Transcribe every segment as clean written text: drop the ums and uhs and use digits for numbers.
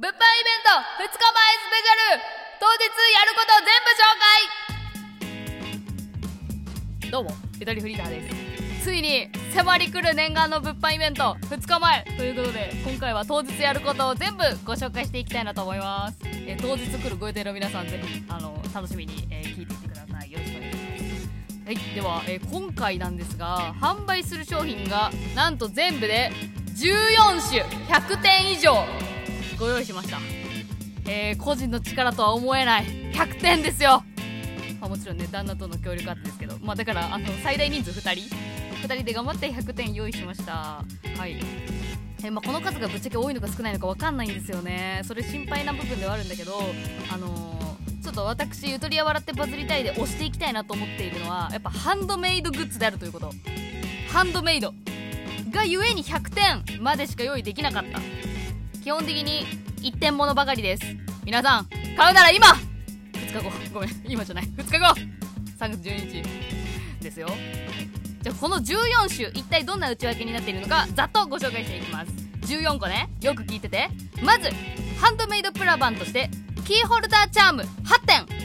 物販イベント2日前スペシャル、当日やること全部紹介。どうも、ゆとりフリーターです。ついに迫り来る念願の物販イベント2日前ということで、今回は当日やることを全部ご紹介していきたいなと思います。当日来るご予定の皆さん、ぜひ楽しみに、聞いていてください。よろしくお願いします。はい、では、今回なんですが、販売する商品がなんと全部で14種、100点以上ご用意しました。個人の力とは思えない100点ですよ。まあ、もちろんね、旦那との協力あってですけど、まあだから最大人数2人で頑張って100点用意しました。はい。この数がぶっちゃけ多いのか少ないのか分かんないんですよね。それ心配な部分ではあるんだけど、ちょっと私ゆとりや笑ってバズりたいで推していきたいなと思っているのは、やっぱハンドメイドグッズであるということ。ハンドメイドがゆえに100点までしか用意できなかった。基本的に1点ものばかりです。皆さん買うなら今、2日後、ごめん今じゃない、2日後、3月12日ですよ。じゃあこの14種、一体どんな内訳になっているのか、ざっとご紹介していきます。14個ね、よく聞いてて。まずハンドメイドプラバンとしてキーホルダーチャーム8点、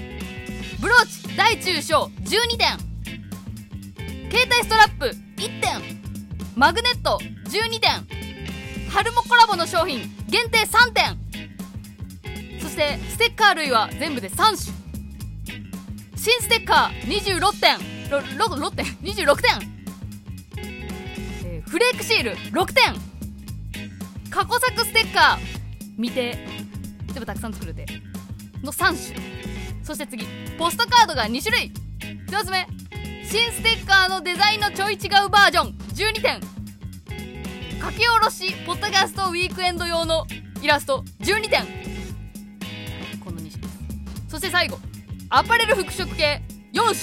ブローチ大中小12点、携帯ストラップ1点、マグネット12点、春もコラボの商品限定3点、そしてステッカー類は全部で3種、新ステッカー26点、6点、26点、フレークシール6点、過去作ステッカー見て全部たくさん作るでの3種、そして次ポストカードが2種類、1つ目、新ステッカーのデザインのちょい違うバージョン12点、書き下ろしポッドキャストウィークエンド用のイラスト12点、この2種です。そして最後アパレル服飾系4種、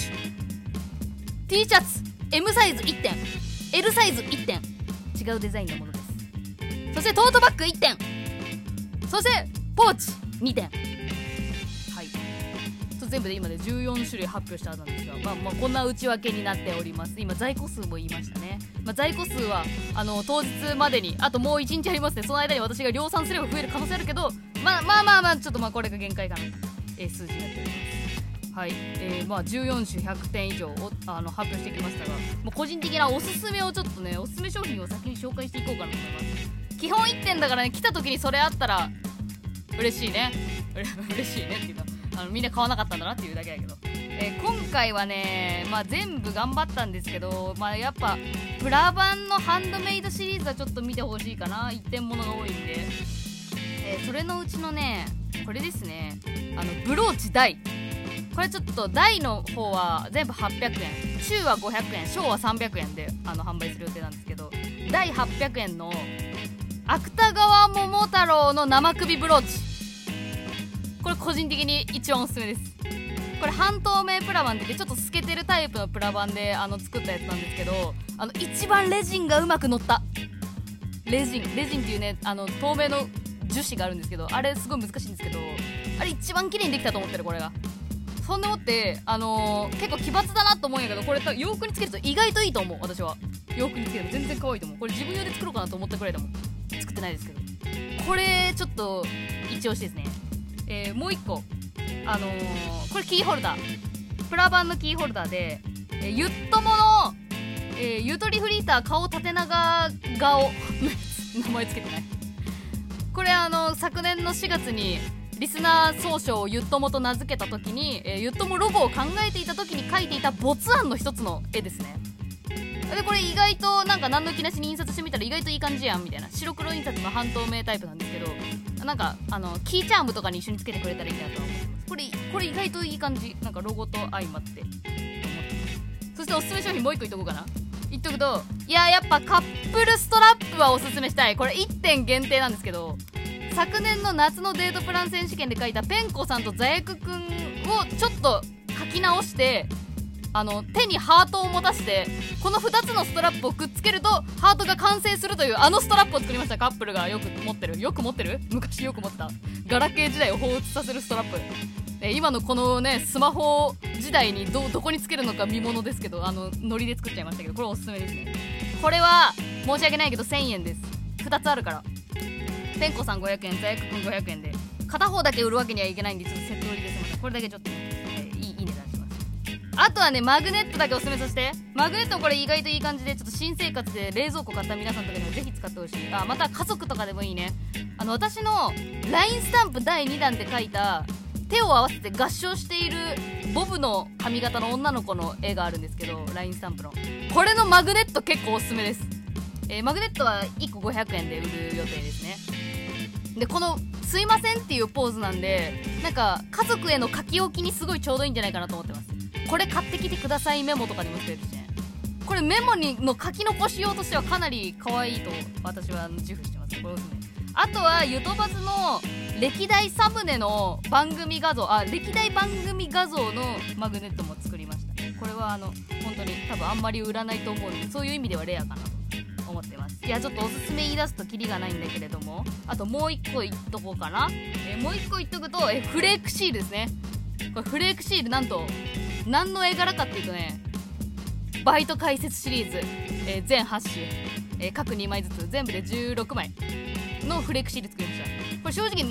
T シャツ M サイズ1点、 L サイズ1点、違うデザインのものです。そしてトートバッグ1点、そしてポーチ2点。はい、全部で今で14種類発表したんですが、まあ、こんな内訳になっております。今在庫数も言いましたね。在庫数は当日までにあともう1日ありますね。その間に私が量産すれば増える可能性あるけど、まあちょっとこれが限界かな、数字になっております。はい。14種100点以上を発表してきましたが、個人的なおすすめをちょっとね、おすすめ商品を先に紹介していこうかなと思います。基本1点だからね、来た時にそれあったら嬉しいねっていうか、みんな買わなかったんだなっていうだけだけど、今回はね、全部頑張ったんですけど、やっぱプラバンのハンドメイドシリーズはちょっと見てほしいかな。1点ものが多いんで、それのうちのね、これですね、ブローチ台、これちょっと台の方は全部800円、中は500円、小は300円で販売する予定なんですけど、台800円の芥川桃太郎の生首ブローチ、これ個人的に一番おすすめです。これ半透明プラバンでちょっと透けてるタイプのプラバンで作ったやつなんですけど、一番レジンがうまく乗った、レジンっていうね、透明の樹脂があるんですけど、あれすごい難しいんですけど、あれ一番綺麗にできたと思ってる。これがそんでもって結構奇抜だなと思うんやけど、これ洋服につけると意外といいと思う。私は洋服につけると全然可愛いと思う。これ自分用で作ろうかなと思ったくらいだもん。作ってないですけど、これちょっと一押しですね。もう一個、これキーホルダー、プラバンのキーホルダーで、ゆっともの、ゆとりフリーター顔縦長顔名前つけてない。これ昨年の4月にリスナー総称をゆっともと名付けた時に、ゆっともロゴを考えていた時に描いていた没案の一つの絵ですね。でこれ意外と何の気なしに印刷してみたら意外といい感じやんみたいな、白黒印刷の半透明タイプなんですけど、キーチャームとかに一緒につけてくれたらいいなと思います。これ意外といい感じ、ロゴと相まって思ってます。そしておすすめ商品もう一個言っとこうかな。言っとくと、やっぱカップルストラップはおすすめしたい。これ1点限定なんですけど、昨年の夏のデートプラン選手権で書いたペンコさんとザヤクくんをちょっと書き直して、手にハートを持たせて、この2つのストラップをくっつけるとハートが完成するというストラップを作りました。カップルがよく持ってる昔よく持ってたガラケー時代を彷彿させるストラップ、今のこのねスマホ時代にどこにつけるのか見ものですけど、ノリで作っちゃいましたけど、これおすすめですね。これは申し訳ないけど1000円です。2つあるから。ペンコさん500円、ザヤクくん500円で片方だけ売るわけにはいけないんで、ちょっとセット売りです。これだけちょっと、いい値段します。あとはね、マグネットだけおすすめさせて。マグネットこれ意外といい感じで、ちょっと新生活で冷蔵庫買った皆さんとかにもぜひ使ってほしい。あ、また家族とかでもいいね。私の LINE スタンプ第2弾で書いた手を合わせて合唱しているボブの髪型の女の子の絵があるんですけど、 LINE スタンプのこれのマグネット結構おすすめです。マグネットは1個500円で売る予定ですね。でこのすいませんっていうポーズなんで、なんか家族への書き置きにすごいちょうどいいんじゃないかなと思ってます。これ買ってきてくださいメモとかにもしてるしね。これメモにの書き残し用としてはかなり可愛いと私は自負してます。これおすすめ。あとはゆとばずの歴代サムネの番組画像、歴代番組画像のマグネットも作りました。これは本当に多分あんまり売らないと思うんで、そういう意味ではレアかなと思ってます。いや、ちょっとおすすめ言い出すとキリがないんだけれども、あともう一個言っとこうかな。もう一個言っとくと、フレークシールですね。これフレークシール、なんと何の絵柄かっていうとね、バイト解説シリーズ、全8種、各2枚ずつ全部で16枚のフレークシール作りました。これ正直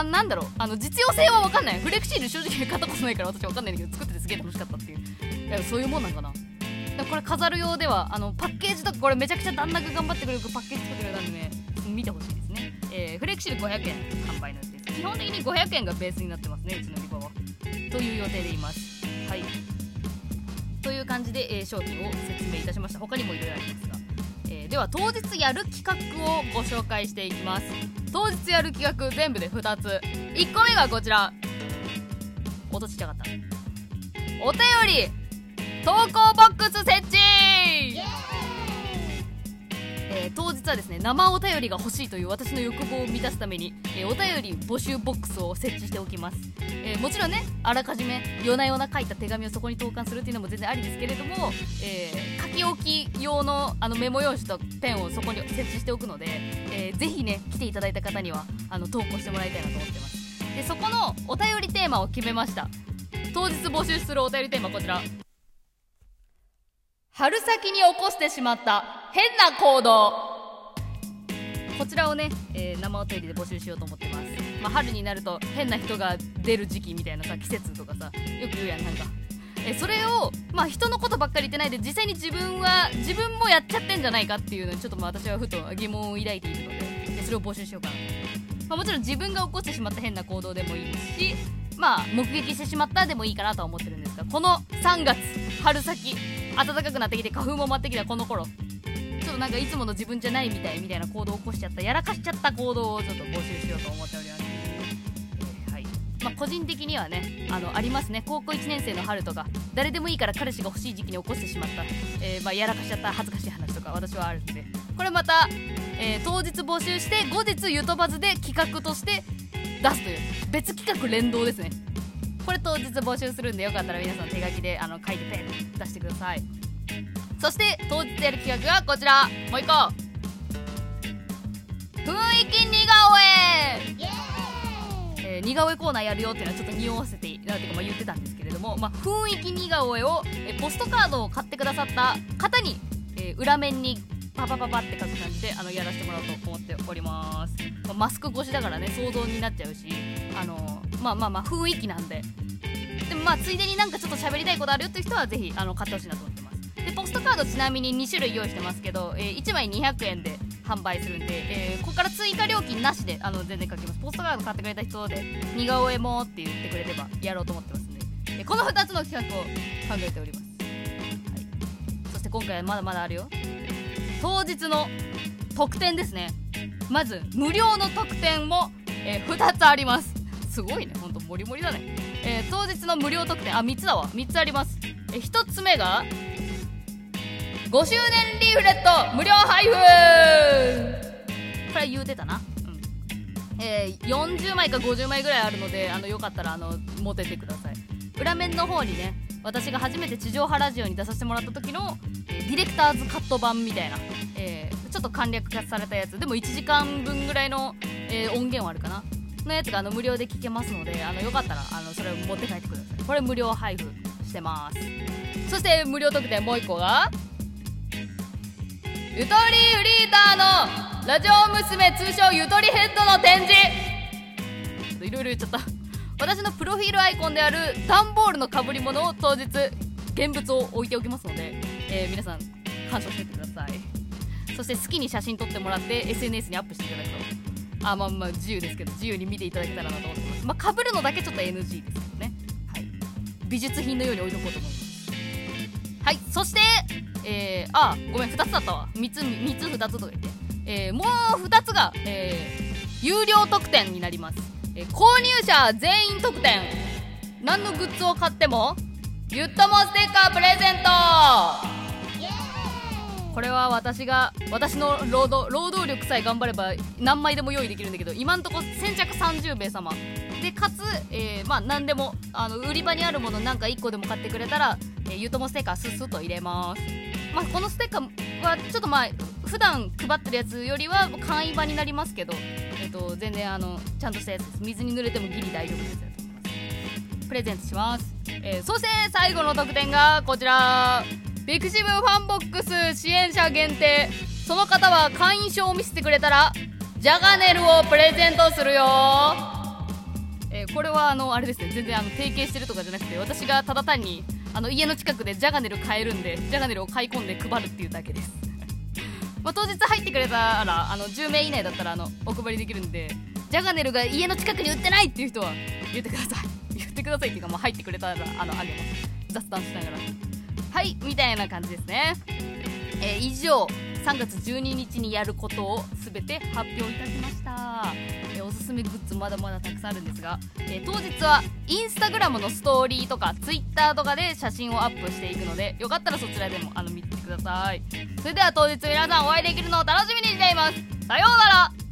なんだろう、実用性は分かんない。フレクシール正直買ったことないから私は分かんないんだけど、作っててすげえ楽しかったっていう。いや、そういうもんなんかな。でもこれ飾る用では、パッケージとか、これめちゃくちゃ旦那が頑張ってくれるパッケージ作ってくれたんでね、見てほしいですね。フレクシール500円販売の予定です。基本的に500円がベースになってますね、うちのリバは。という予定でいます。はい、という感じで、商品を説明いたしました。他にもいろいろありますが、では当日やる企画をご紹介していきます。当日やる企画全部で2つ。1個目がこちら。音ちっちゃかった。お便り投稿ボックス設置。当日はですね、生お便りが欲しいという私の欲望を満たすために、お便り募集ボックスを設置しておきます。もちろんね、あらかじめ夜な夜な書いた手紙をそこに投函するっていうのも全然ありですけれども、書き置き用のメモ用紙とペンをそこに設置しておくので、ぜひね、来ていただいた方には投稿してもらいたいなと思ってます。でそこのお便りテーマを決めました。当日募集するお便りテーマはこちら。春先に起こしてしまった変な行動。こちらをね、生お便りで募集しようと思ってます。春になると変な人が出る時期みたいなさ、季節とかさ、よく言うやん。なんかそれを、人のことばっかり言ってないで、実際に自分もやっちゃってんじゃないかっていうのに、ちょっと私はふと疑問を抱いているので、それを募集しようかな。もちろん自分が起こしてしまった変な行動でもいいですし、目撃してしまったでもいいかなとは思ってるんですが、この3月、春先暖かくなってきて花粉も舞ってきたこの頃、ちょっとなんかいつもの自分じゃないみたいな行動を起こしちゃった、やらかしちゃった行動をちょっと募集しようと思っております。はい、個人的にはね、ありますね。高校1年生の春とか、誰でもいいから彼氏が欲しい時期に起こしてしまった、やらかしちゃった恥ずかしい話とか私はあるんで、これまた、当日募集して後日ゆとばずで企画として出すという別企画連動ですね。これ当日募集するんで、よかったら皆さん手書きで書いてペン出してください。そして当日やる企画はこちら。もう一個、雰囲気似顔絵。似顔絵コーナーやるよっていうのはちょっと匂わせて言ってたんですけれども、雰囲気似顔絵を、ポストカードを買ってくださった方に、裏面にパパって書く感じでやらせてもらおうと思っております。マスク越しだからね、想像になっちゃうし、雰囲気なんで。でもついでになんかちょっと喋りたいことあるよっていう人はぜひ買ってほしいなと思ってます。でポストカードちなみに2種類用意してますけど、1枚200円で販売するんで、ここから追加料金なしで全然書けます。ポストカード買ってくれた人で似顔絵もって言ってくれればやろうと思ってますんで、この2つの企画を考えております、はい。そして今回はまだまだあるよ。当日の特典ですね。まず無料の特典も、2つあります。すごいね、ほんとモリモリだね。当日の無料特典、3つだわ、3つあります。1つ目が5周年リーフレット無料配布。これ言うてたな、40枚か50枚ぐらいあるので、よかったら持ててください。裏面の方にね、私が初めて地上波ラジオに出させてもらった時の、ディレクターズカット版みたいな、ちょっと簡略化されたやつでも1時間分ぐらいの、音源はあるかなのやつが無料で聞けますので、よかったらそれを持って帰ってください。これ無料配布してます。そして無料特典もう一個がゆとりフリーターのラジオ娘通称ゆとりヘッドの展示。いろいろ言っちゃった。私のプロフィールアイコンである段ボールの被り物を当日現物を置いておきますので、皆さん鑑賞してみてください。そして好きに写真撮ってもらって SNS にアップしていただくと、まあ自由ですけど自由に見ていただけたらなと思います。まあ被るのだけちょっと NG ですけどね、はい、美術品のように置いとこうと思います。はい。そして、ごめん2つだったわ。3つ2つとか言って、もう2つが、有料特典になります。購入者全員特典。何のグッズを買ってもゆっともステッカープレゼント。イエーイ。これは私の労働力さえ頑張れば何枚でも用意できるんだけど、今んとこ先着30名様で、かつ、何でも売り場にあるものなんか1個でも買ってくれたら、ゆっともステッカースッスッと入れます。このステッカーはちょっと普段配ってるやつよりは簡易版になりますけど、全然ちゃんとしたやつです。水に濡れてもギリ大丈夫です。プレゼントします。そして最後の特典がこちら、ビクシブファンボックス支援者限定。その方は会員証を見せてくれたらジャガネルをプレゼントするよ。これはあれですね、全然提携してるとかじゃなくて、私がただ単に家の近くでジャガネル買えるんで、ジャガネルを買い込んで配るっていうだけです。当日入ってくれたら10名以内だったらお配りできるんで、ジャガネルが家の近くに売ってないっていう人は言ってください。言ってくださいっていうか、入ってくれたらあげます。雑談しながら、はいみたいな感じですね。以上3月12日にやることを全て発表いたしました。おすすめグッズまだまだたくさんあるんですが、当日はインスタグラムのストーリーとかツイッターとかで写真をアップしていくので、よかったらそちらでも見てください。それでは当日皆さんお会いできるのを楽しみにしています。さようなら。